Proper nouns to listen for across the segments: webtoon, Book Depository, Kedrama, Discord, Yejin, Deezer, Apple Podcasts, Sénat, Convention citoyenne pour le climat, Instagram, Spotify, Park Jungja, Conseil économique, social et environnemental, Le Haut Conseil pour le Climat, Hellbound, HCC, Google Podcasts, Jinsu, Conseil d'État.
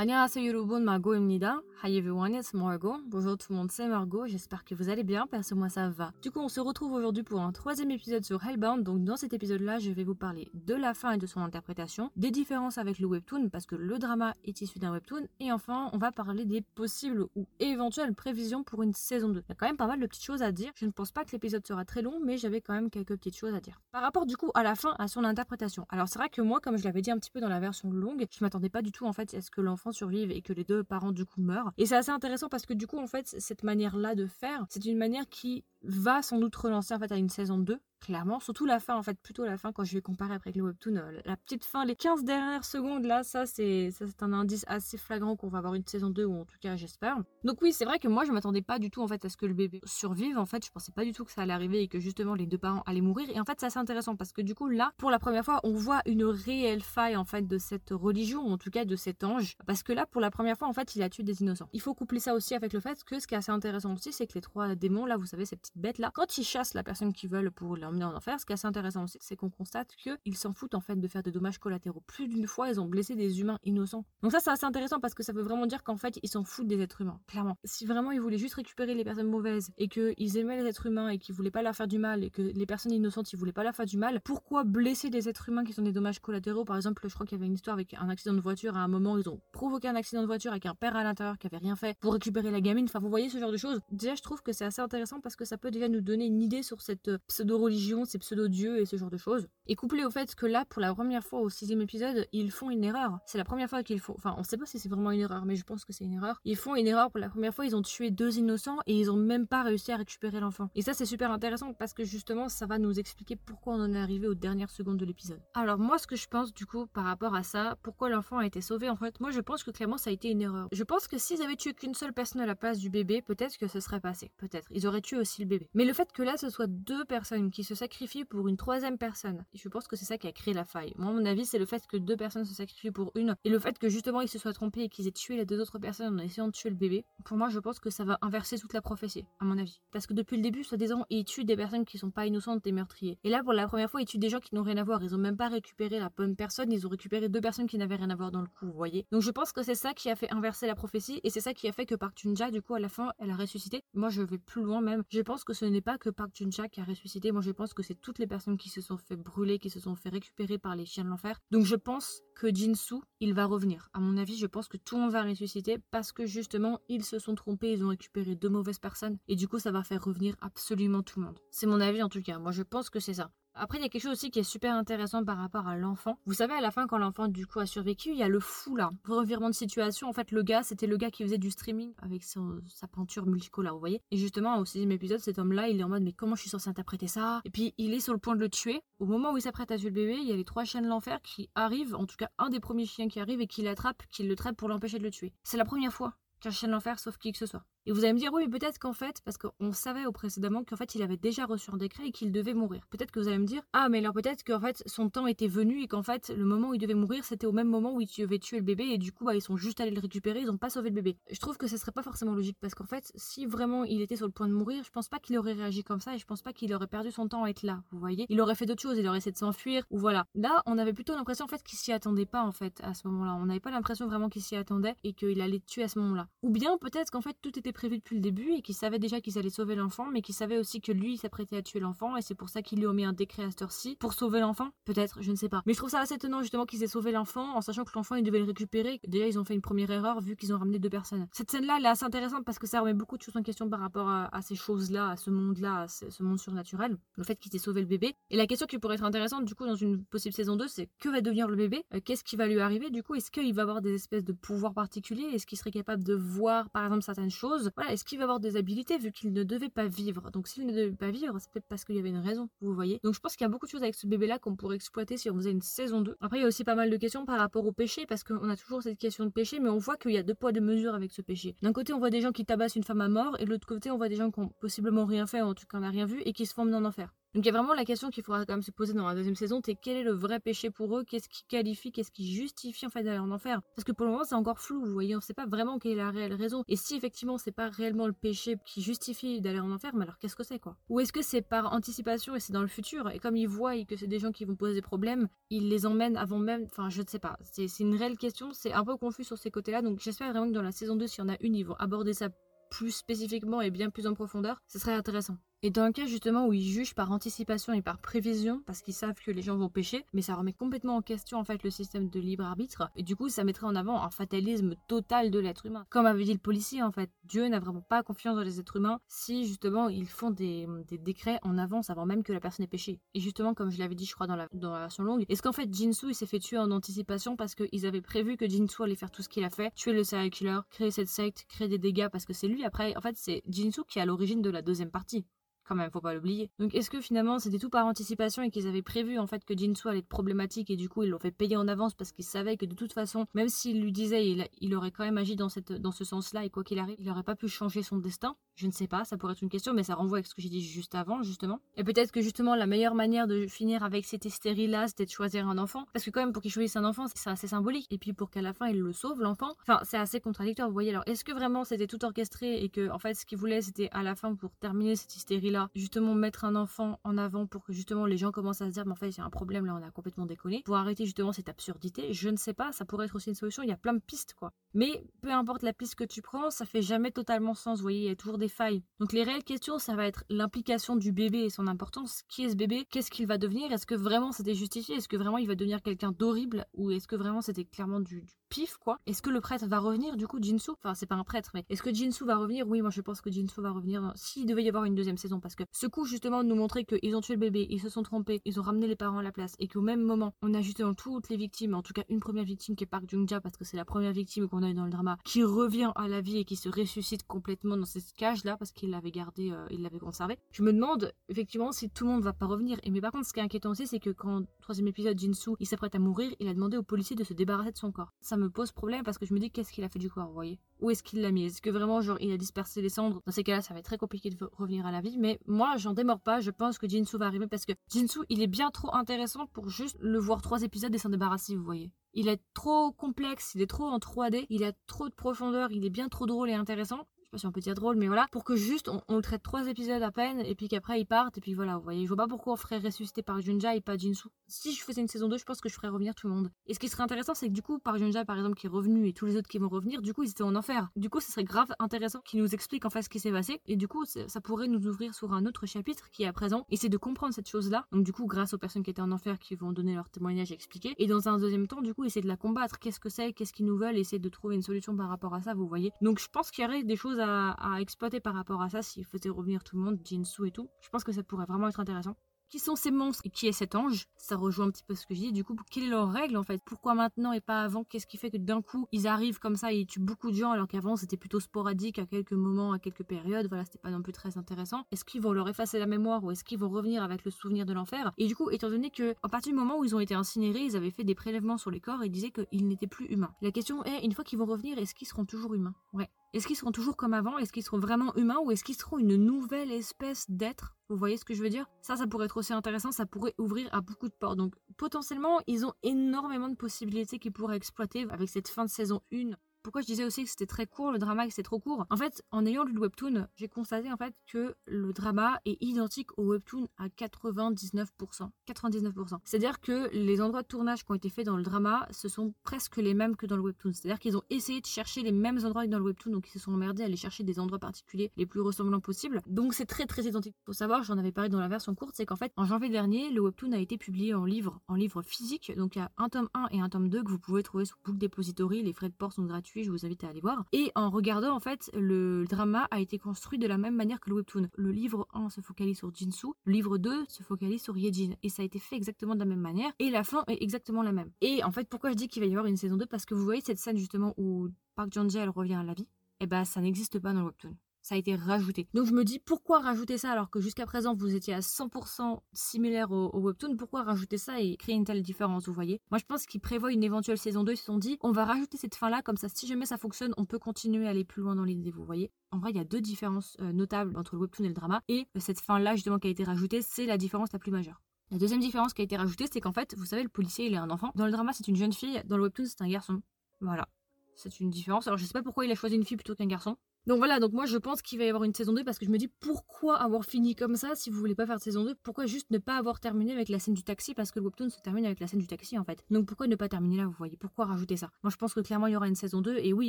안녕하세요 여러분, Margot입니다. Hi everyone, it's Margot. Bonjour tout le monde, c'est Margot. J'espère que vous allez bien, perso moi ça va. Du coup, on se retrouve aujourd'hui pour un troisième épisode sur Hellbound. Donc dans cet épisode-là, je vais vous parler de la fin et de son interprétation, des différences avec le webtoon, parce que le drama est issu d'un webtoon. Et enfin, on va parler des possibles ou éventuelles prévisions pour une saison 2. Il y a quand même pas mal de petites choses à dire. Je ne pense pas que l'épisode sera très long, mais j'avais quand même quelques petites choses à dire. Par rapport du coup à la fin, à son interprétation. Alors c'est vrai que moi, comme je l'avais dit un petit peu dans la version longue, je m'attendais pas du tout en fait à ce que l'enfant survivent et que les deux parents du coup meurent. Et c'est assez intéressant parce que du coup en fait cette manière là de faire, c'est une manière qui va sans doute relancer en fait à une saison 2. Clairement, surtout la fin en fait, plutôt la fin quand je vais comparer avec le webtoon, la petite fin, les 15 dernières secondes là, ça c'est un indice assez flagrant qu'on va avoir une saison 2 ou en tout cas j'espère. Donc oui, c'est vrai que moi je m'attendais pas du tout en fait à ce que le bébé survive en fait, je pensais pas du tout que ça allait arriver et que justement les deux parents allaient mourir et en fait c'est assez intéressant parce que du coup là, pour la première fois, on voit une réelle faille en fait de cette religion ou en tout cas de cet ange parce que là pour la première fois en fait, il a tué des innocents. Il faut coupler ça aussi avec le fait que ce qui est assez intéressant aussi, c'est que les trois démons là, vous savez ces petites bêtes là, quand ils chassent la personne qu'ils veulent pour l'emmener en enfer, ce qui est assez intéressant aussi, c'est qu'on constate qu'ils s'en foutent en fait de faire des dommages collatéraux. Plus d'une fois, ils ont blessé des humains innocents. Donc ça, c'est assez intéressant parce que ça veut vraiment dire qu'en fait, ils s'en foutent des êtres humains, clairement. Si vraiment ils voulaient juste récupérer les personnes mauvaises et qu'ils aimaient les êtres humains et qu'ils voulaient pas leur faire du mal et que les personnes innocentes, ils voulaient pas leur faire du mal, pourquoi blesser des êtres humains qui sont des dommages collatéraux? Par exemple, je crois qu'il y avait une histoire avec un accident de voiture à un moment, ils ont provoqué un accident de voiture avec un père à l'intérieur qui avait rien fait pour récupérer la gamine. Enfin, vous voyez ce genre de choses. Déjà, je trouve que c'est assez intéressant parce que ça peut déjà nous donner une idée sur cette pseudo-religion, ces pseudo-dieux et ce genre de choses. Et couplé au fait que là, pour la première fois au 6e épisode, ils font une erreur. C'est la première fois qu'ils font... Enfin, on sait pas si c'est vraiment une erreur, mais je pense que c'est une erreur. Ils font une erreur pour la première fois, ils ont tué deux innocents et ils ont même pas réussi à récupérer l'enfant. Et ça, c'est super intéressant parce que justement, ça va nous expliquer pourquoi on en est arrivé aux dernières secondes de l'épisode. Alors moi, ce que je pense du coup par rapport à ça, pourquoi l'enfant a été sauvé en fait, moi je pense que clairement ça a été une erreur. Je pense que s'ils avaient tué qu'une seule personne à la place du bébé, peut-être que ce serait passé. Peut-être. Ils auraient tué aussi le bébé. Mais le fait que là, ce soit deux personnes qui se sacrifient pour une troisième personne, je pense que c'est ça qui a créé la faille. Moi, à mon avis, c'est le fait que deux personnes se sacrifient pour une et le fait que justement ils se soient trompés et qu'ils aient tué les deux autres personnes en essayant de tuer le bébé. Pour moi, je pense que ça va inverser toute la prophétie, à mon avis. Parce que depuis le début, soi-disant, ils tuent des personnes qui sont pas innocentes et meurtriers. Et là, pour la première fois, ils tuent des gens qui n'ont rien à voir. Ils ont même pas récupéré la bonne personne, ils ont récupéré deux personnes qui n'avaient rien à voir dans le coup, vous voyez. Donc je pense que c'est ça qui a fait inverser la prophétie et c'est ça qui a fait que Park Jungja, du coup, à la fin, elle a ressuscité. Moi, je vais plus loin même. Je pense que ce n'est pas que Park Jungja qui a ressuscité. Moi, je pense que c'est toutes les personnes qui se sont fait brûler, qui se sont fait récupérer par les chiens de l'enfer. Donc je pense que Jinsu, il va revenir. À mon avis, je pense que tout le monde va ressusciter parce que justement, ils se sont trompés, ils ont récupéré deux mauvaises personnes et du coup, ça va faire revenir absolument tout le monde. C'est mon avis en tout cas. Moi, je pense que c'est ça. Après, il y a quelque chose aussi qui est super intéressant par rapport à l'enfant. Vous savez, à la fin, quand l'enfant, du coup, a survécu, il y a le fou, là. Revirement de situation. En fait, le gars, c'était le gars qui faisait du streaming avec sa peinture multicolore, vous voyez. Et justement, au 6e épisode, cet homme-là, il est en mode, mais comment je suis censé interpréter ça? Et puis, il est sur le point de le tuer. Au moment où il s'apprête à tuer le bébé, il y a les trois chiens de l'enfer qui arrivent, en tout cas, un des premiers chiens qui arrive et qui l'attrape, qui le traite pour l'empêcher de le tuer. C'est la première fois qu'un chien de l'enfer sauve qui que ce soit. Et vous allez me dire, oui, mais peut-être qu'en fait, parce qu'on savait précédemment qu'en fait, il avait déjà reçu un décret et qu'il devait mourir. Peut-être que vous allez me dire, ah, mais alors peut-être qu'en fait, son temps était venu et qu'en fait, le moment où il devait mourir, c'était au même moment où il devait tuer le bébé et du coup, bah, ils sont juste allés le récupérer, ils ont pas sauvé le bébé. Je trouve que ce serait pas forcément logique parce qu'en fait, si vraiment il était sur le point de mourir, je pense pas qu'il aurait réagi comme ça et je pense pas qu'il aurait perdu son temps à être là, vous voyez. Il aurait fait d'autres choses, il aurait essayé de s'enfuir ou voilà. Là, on avait plutôt l'impression en fait qu'il s'y attendait pas en fait à ce moment-là. On n'avait pas l'impression vraiment qu'il s'y attendait et qu'il allait tuer à ce moment-là. Ou bien peut-être qu'en fait, tout était prévu depuis le début et qui savait déjà qu'ils allaient sauver l'enfant, mais qui savait aussi que lui il s'apprêtait à tuer l'enfant et c'est pour ça qu'ils lui ont mis un décret à cette heure-ci pour sauver l'enfant, peut-être, je ne sais pas. Mais je trouve ça assez étonnant justement qu'ils aient sauvé l'enfant en sachant que l'enfant il devait le récupérer. Déjà ils ont fait une première erreur vu qu'ils ont ramené deux personnes. Cette scène-là elle est assez intéressante parce que ça remet beaucoup de choses en question par rapport à ces choses-là, à ce monde-là, à ce monde surnaturel, le fait qu'ils aient sauvé le bébé. Et la question qui pourrait être intéressante du coup dans une possible saison 2, c'est que va devenir le bébé, qu'est-ce qui va lui arriver du coup, est-ce qu'il va avoir des espèces de pouvoirs particuliers, est-ce qu'il serait capable de voir par exemple certaines choses? Voilà, est-ce qu'il va avoir des habilités vu qu'il ne devait pas vivre? Donc s'il ne devait pas vivre, c'est peut-être parce qu'il y avait une raison, vous voyez. Donc je pense qu'il y a beaucoup de choses avec ce bébé-là qu'on pourrait exploiter si on faisait une saison 2. Après, il y a aussi pas mal de questions par rapport au péché, parce qu'on a toujours cette question de péché, mais on voit qu'il y a deux poids, deux mesures avec ce péché. D'un côté, on voit des gens qui tabassent une femme à mort, et de l'autre côté, on voit des gens qui ont possiblement rien fait, ou en tout cas on n'a rien vu, et qui se font emmener en enfer. Donc il y a vraiment la question qu'il faudra quand même se poser dans la deuxième saison, c'est quel est le vrai péché pour eux, qu'est-ce qui qualifie, qu'est-ce qui justifie en fait d'aller en enfer. Parce que pour le moment c'est encore flou, vous voyez, on ne sait pas vraiment quelle est la réelle raison. Et si effectivement c'est pas réellement le péché qui justifie d'aller en enfer, mais alors qu'est-ce que c'est quoi? Ou est-ce que c'est par anticipation et c'est dans le futur, et comme ils voient que c'est des gens qui vont poser des problèmes, ils les emmènent avant même, enfin je ne sais pas. C'est une réelle question, c'est un peu confus sur ces côtés-là, donc j'espère vraiment que dans la saison 2, s'il y en a une, ils vont aborder ça plus spécifiquement et bien plus en profondeur, ce serait intéressant. Et dans le cas justement où ils jugent par anticipation et par prévision, parce qu'ils savent que les gens vont pécher, mais ça remet complètement en question en fait le système de libre arbitre, et du coup ça mettrait en avant un fatalisme total de l'être humain. Comme avait dit le policier en fait, Dieu n'a vraiment pas confiance dans les êtres humains si justement ils font des décrets en avance avant même que la personne ait péché. Et justement comme je l'avais dit je crois dans la version longue, est-ce qu'en fait Jinsu il s'est fait tuer en anticipation parce qu'ils avaient prévu que Jinsu allait faire tout ce qu'il a fait, tuer le serial killer, créer cette secte, créer des dégâts parce que c'est lui après, en fait c'est Jinsu qui est à l'origine de la deuxième partie. Quand même, faut pas l'oublier. Donc est-ce que finalement c'était tout par anticipation et qu'ils avaient prévu en fait que Jinsu allait être problématique et du coup ils l'ont fait payer en avance parce qu'ils savaient que de toute façon, même s'il lui disait, il aurait quand même agi dans ce sens-là et quoi qu'il arrive, il aurait pas pu changer son destin? Je ne sais pas, ça pourrait être une question, mais ça renvoie à ce que j'ai dit juste avant, justement. Et peut-être que justement, la meilleure manière de finir avec cette hystérie-là, c'était de choisir un enfant. Parce que quand même, pour qu'il choisisse un enfant, c'est assez symbolique. Et puis pour qu'à la fin, il le sauve, l'enfant. Enfin, c'est assez contradictoire, vous voyez. Alors, est-ce que vraiment, c'était tout orchestré et que, en fait, ce qu'il voulait, c'était à la fin, pour terminer cette hystérie-là, justement, mettre un enfant en avant pour que, justement, les gens commencent à se dire, mais en fait, il y a un problème, là, on a complètement déconné. Pour arrêter, justement, cette absurdité, je ne sais pas, ça pourrait être aussi une solution. Il y a plein de pistes, quoi. Mais peu importe la piste que tu prends, ça fait jamais totalement sens, vous voyez. Il y a toujours des failles. Donc les réelles questions, ça va être l'implication du bébé et son importance. Qui est ce bébé? Qu'est-ce qu'il va devenir? Est-ce que vraiment c'était justifié? Est-ce que vraiment il va devenir quelqu'un d'horrible? Ou est-ce que vraiment c'était clairement du pif quoi? Est-ce que le prêtre va revenir du coup? Jinsu, enfin c'est pas un prêtre, mais est-ce que Jinsu va revenir? Oui, moi je pense que Jinsu va revenir s'il devait y avoir une deuxième saison, parce que ce coup justement de nous montrer qu'ils ont tué le bébé, ils se sont trompés, ils ont ramené les parents à la place, et qu'au même moment on a justement toutes les victimes, en tout cas une première victime qui est Park Jungja, parce que c'est la première victime qu'on a eu dans le drama, qui revient à la vie et qui se ressuscite complètement dans cette cage là parce qu'il l'avait gardé, il l'avait conservé. Je me demande effectivement si tout le monde va pas revenir. Et mais par contre ce qui est inquiétant aussi c'est que quand troisième épisode Jinsu il s'apprête à mourir, il a demandé au policier de se débarrasser de son corps. Ça me pose problème parce que je me dis qu'est-ce qu'il a fait du corps, vous voyez? Où est-ce qu'il l'a mis? Est-ce que vraiment genre il a dispersé les cendres? Dans ces cas-là ça va être très compliqué de revenir à la vie, mais moi j'en démords pas, je pense que Jinsu va arriver parce que Jinsu il est bien trop intéressant pour juste le voir 3 épisodes et s'en débarrasser, vous voyez? Il est trop complexe, il est trop en 3D, il a trop de profondeur, il est bien trop drôle et intéressant. Je sais pas si on peut dire drôle, mais voilà, pour que juste on le traite 3 épisodes à peine, et puis qu'après ils partent, et puis voilà, vous voyez, je vois pas pourquoi on ferait ressusciter Park Jungja et pas Jinsu. Si je faisais une saison 2, je pense que je ferais revenir tout le monde. Et ce qui serait intéressant, c'est que du coup, Park Jungja par exemple qui est revenu, et tous les autres qui vont revenir, du coup ils étaient en enfer. Du coup, ce serait grave intéressant qu'ils nous expliquent en fait ce qui s'est passé, et du coup, ça pourrait nous ouvrir sur un autre chapitre qui est à présent, essayer de comprendre cette chose-là. Donc du coup, grâce aux personnes qui étaient en enfer qui vont donner leur témoignage et expliquer, et dans un deuxième temps, du coup, essayer de la combattre. Qu'est-ce que c'est, qu'est-ce qu'ils nous veulent, essayer de trouver une solution par rapport à ça, vous voyez. Donc je pense qu'il y aurait des choses à exploiter par rapport à ça, s'il faisait revenir tout le monde, Jinsu et tout. Je pense que ça pourrait vraiment être intéressant. Qui sont ces monstres et qui est cet ange? Ça rejoint un petit peu ce que je dis. Du coup, quelle est leur règle en fait? Pourquoi maintenant et pas avant? Qu'est-ce qui fait que d'un coup ils arrivent comme ça et ils tuent beaucoup de gens alors qu'avant c'était plutôt sporadique à quelques moments, à quelques périodes? Voilà, c'était pas non plus très intéressant. Est-ce qu'ils vont leur effacer la mémoire ou est-ce qu'ils vont revenir avec le souvenir de l'enfer? Et du coup, étant donné que à partir du moment où ils ont été incinérés, ils avaient fait des prélèvements sur les corps et disaient qu'ils n'étaient plus humains. La question est, une fois qu'ils vont revenir, est-ce qu'ils seront toujours humains? Ouais. Est-ce qu'ils seront toujours comme avant? Est-ce qu'ils seront vraiment humains ou est-ce qu'ils seront une nouvelle espèce d'être? Vous voyez ce que je veux dire? Ça pourrait être aussi intéressant, ça pourrait ouvrir à beaucoup de portes. Donc potentiellement, ils ont énormément de possibilités qu'ils pourraient exploiter avec cette fin de saison 1. Pourquoi je disais aussi que c'était très court, le drama, que c'était trop court? En fait, en ayant lu le webtoon, j'ai constaté en fait que le drama est identique au webtoon à 99%. 99%. C'est-à-dire que les endroits de tournage qui ont été faits dans le drama, ce sont presque les mêmes que dans le webtoon. C'est-à-dire qu'ils ont essayé de chercher les mêmes endroits que dans le webtoon, donc ils se sont emmerdés à aller chercher des endroits particuliers les plus ressemblants possibles. Donc c'est très très identique. Faut savoir, j'en avais parlé dans la version courte, c'est qu'en fait, en janvier dernier, le webtoon a été publié en livre physique. Donc il y a un tome 1 et un tome 2 que vous pouvez trouver sur Book Depository. Les frais de port sont gratuits. Je vous invite à aller voir. Et en regardant, en fait, le drama a été construit de la même manière que le webtoon. Le livre 1 se focalise sur Jinsu, le livre 2 se focalise sur Yejin. Et ça a été fait exactement de la même manière. Et la fin est exactement la même. Et en fait, pourquoi je dis qu'il va y avoir une saison 2? Parce que vous voyez cette scène justement où Park Jungja revient à la vie. Et bah, ça n'existe pas dans le webtoon. ça a été rajouté. Donc je me dis, pourquoi rajouter ça alors que jusqu'à présent vous étiez à 100% similaire au webtoon? Pourquoi rajouter ça et créer une telle différence, vous voyez? Moi je pense qu'ils prévoient une éventuelle saison 2, ils se sont dit on va rajouter cette fin là, comme ça si jamais ça fonctionne on peut continuer à aller plus loin dans l'idée, vous voyez. En vrai, il y a deux différences notables entre le webtoon et le drama, et cette fin là justement qui a été rajoutée, c'est la différence la plus majeure. La deuxième différence qui a été rajoutée, c'est qu'en fait, vous savez, le policier, il est un enfant. Dans le drama, c'est une jeune fille. Dans le webtoon, c'est un garçon. Voilà. C'est une différence. Alors, je sais pas pourquoi il a choisi une fille plutôt qu'un garçon. Donc voilà, donc moi, je pense qu'il va y avoir une saison 2 parce que je me dis, pourquoi avoir fini comme ça si vous voulez pas faire de saison 2? Pourquoi juste ne pas avoir terminé avec la scène du taxi? Parce que le webtoon se termine avec la scène du taxi, en fait. Donc pourquoi ne pas terminer là, vous voyez? Pourquoi rajouter ça? Moi, je pense que clairement, il y aura une saison 2. Et oui,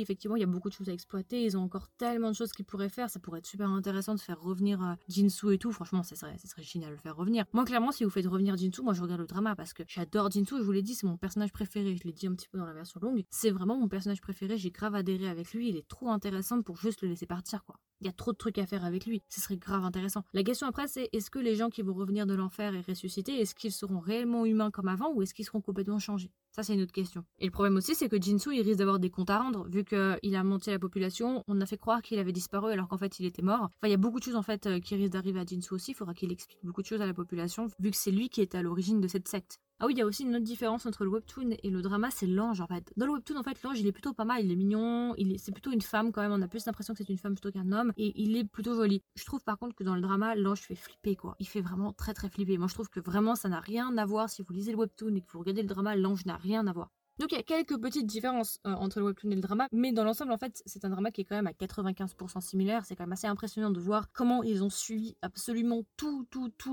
effectivement, il y a beaucoup de choses à exploiter. Ils ont encore tellement de choses qu'ils pourraient faire. Ça pourrait être super intéressant de faire revenir Jinsu et tout. Franchement, ça serait génial de le faire revenir. Moi, clairement, si vous faites revenir Jinsu, moi, je regarde le drama parce que j'adore Jinsu. Je vous l'ai dit, c'est mon personnage préféré. Je l'ai dit un petit peu dans la version longue. C'est vraiment mon personnage préféré. J'ai grave adhéré avec lui. Il est trop intéressant pour juste le laisser partir, quoi. Il y a trop de trucs à faire avec lui, ce serait grave intéressant. La question après, c'est est-ce que les gens qui vont revenir de l'enfer et ressusciter, est-ce qu'ils seront réellement humains comme avant ou est-ce qu'ils seront complètement changés? Ça, c'est une autre question. Et le problème aussi, c'est que Jinsu, il risque d'avoir des comptes à rendre, vu qu'il a menti à la population, on a fait croire qu'il avait disparu alors qu'en fait, il était mort. Enfin, il y a beaucoup de choses, en fait, qui risquent d'arriver à Jinsu aussi, il faudra qu'il explique beaucoup de choses à la population, vu que c'est lui qui est à l'origine de cette secte. Ah oui, il y a aussi une autre différence entre le webtoon et le drama, c'est l'ange, en fait. Dans le webtoon, en fait, l'ange, il est plutôt pas mal, il est mignon, c'est plutôt une femme quand même, on a plus l'impression que c'est une femme plutôt qu'un homme, et il est plutôt joli. Je trouve par contre que dans le drama, l'ange fait flipper, quoi. Il fait vraiment très très flipper. Moi, je trouve que vraiment, ça n'a rien à voir. Si vous lisez le webtoon et que vous regardez le drama, l'ange n'a rien à voir. Donc il y a quelques petites différences entre le webtoon et le drama, mais dans l'ensemble, en fait, c'est un drama qui est quand même à 95% similaire. C'est quand même assez impressionnant de voir comment ils ont suivi absolument tout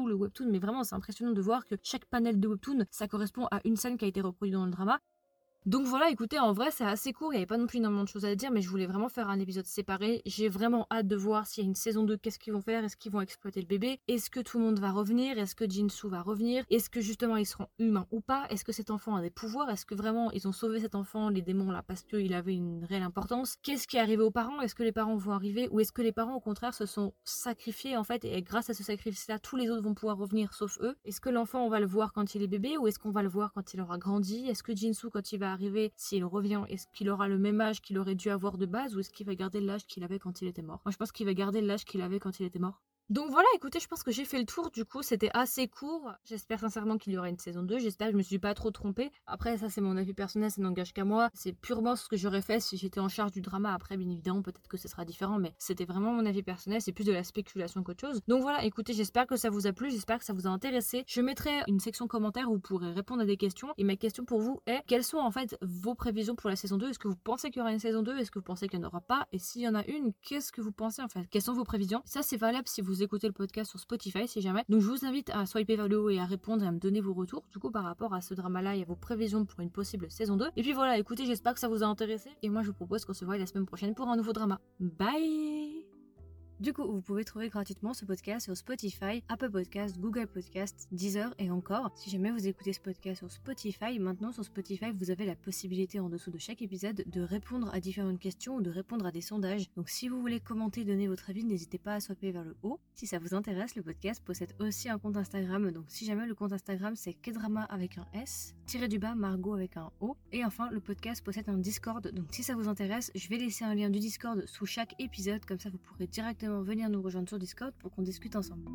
le webtoon, mais vraiment, c'est impressionnant de voir que chaque panel de webtoon, ça correspond à une scène qui a été reproduite dans le drama. Donc voilà, écoutez, en vrai, c'est assez court, il n'y avait pas non plus énormément de choses à dire, mais je voulais vraiment faire un épisode séparé. J'ai vraiment hâte de voir s'il y a une saison 2, qu'est-ce qu'ils vont faire, est-ce qu'ils vont exploiter le bébé, est-ce que tout le monde va revenir, est-ce que Jinsu va revenir, est-ce que justement ils seront humains ou pas, est-ce que cet enfant a des pouvoirs, est-ce que vraiment ils ont sauvé cet enfant, les démons là, parce qu'il avait une réelle importance, qu'est-ce qui est arrivé aux parents, est-ce que les parents vont arriver, ou est-ce que les parents au contraire se sont sacrifiés en fait, et grâce à ce sacrifice-là, tous les autres vont pouvoir revenir sauf eux. Est-ce que l'enfant on va le voir quand il est bébé, ou est-ce qu'on va le voir quand il aura grandi, est-ce que Jinsu quand il va arriver, s'il revient, est-ce qu'il aura le même âge qu'il aurait dû avoir de base ou est-ce qu'il va garder l'âge qu'il avait quand il était mort? Moi, je pense qu'il va garder l'âge qu'il avait quand il était mort. Donc voilà, écoutez, je pense que j'ai fait le tour, du coup, c'était assez court. J'espère sincèrement qu'il y aura une saison 2, j'espère que je me suis pas trop trompée. Après, ça, c'est mon avis personnel, ça n'engage qu'à moi. C'est purement ce que j'aurais fait si j'étais en charge du drama. Après, bien évidemment, peut-être que ce sera différent, mais c'était vraiment mon avis personnel, c'est plus de la spéculation qu'autre chose. Donc voilà, écoutez, j'espère que ça vous a plu, j'espère que ça vous a intéressé. Je mettrai une section commentaire où vous pourrez répondre à des questions. Et ma question pour vous est, quelles sont en fait vos prévisions pour la saison 2? Est-ce que vous pensez qu'il y aura une saison 2? Est-ce que vous pensez qu'il n'y en aura pas? Et s'il y en a une, qu'est-ce que vous pensez en fait? Quelles sont vos prévisions? Ça, c'est valable si vous écoutez le podcast sur Spotify si jamais. Donc je vous invite à swiper vers le haut et à répondre et à me donner vos retours du coup par rapport à ce drama là et à vos prévisions pour une possible saison 2. Et puis voilà, écoutez, j'espère que ça vous a intéressé et moi je vous propose qu'on se voit la semaine prochaine pour un nouveau drama. Bye! Du coup, vous pouvez trouver gratuitement ce podcast sur Spotify, Apple Podcasts, Google Podcasts, Deezer et encore. Si jamais vous écoutez ce podcast sur Spotify, maintenant sur Spotify, vous avez la possibilité en dessous de chaque épisode de répondre à différentes questions ou de répondre à des sondages. Donc si vous voulez commenter, donner votre avis, n'hésitez pas à swiper vers le haut. Si ça vous intéresse, le podcast possède aussi un compte Instagram. Donc si jamais le compte Instagram, c'est Kedrama avec un S, tiré du bas, Margot avec un O. Et enfin, le podcast possède un Discord. Donc si ça vous intéresse, je vais laisser un lien du Discord sous chaque épisode. Comme ça, vous pourrez directement venir nous rejoindre sur Discord pour qu'on discute ensemble.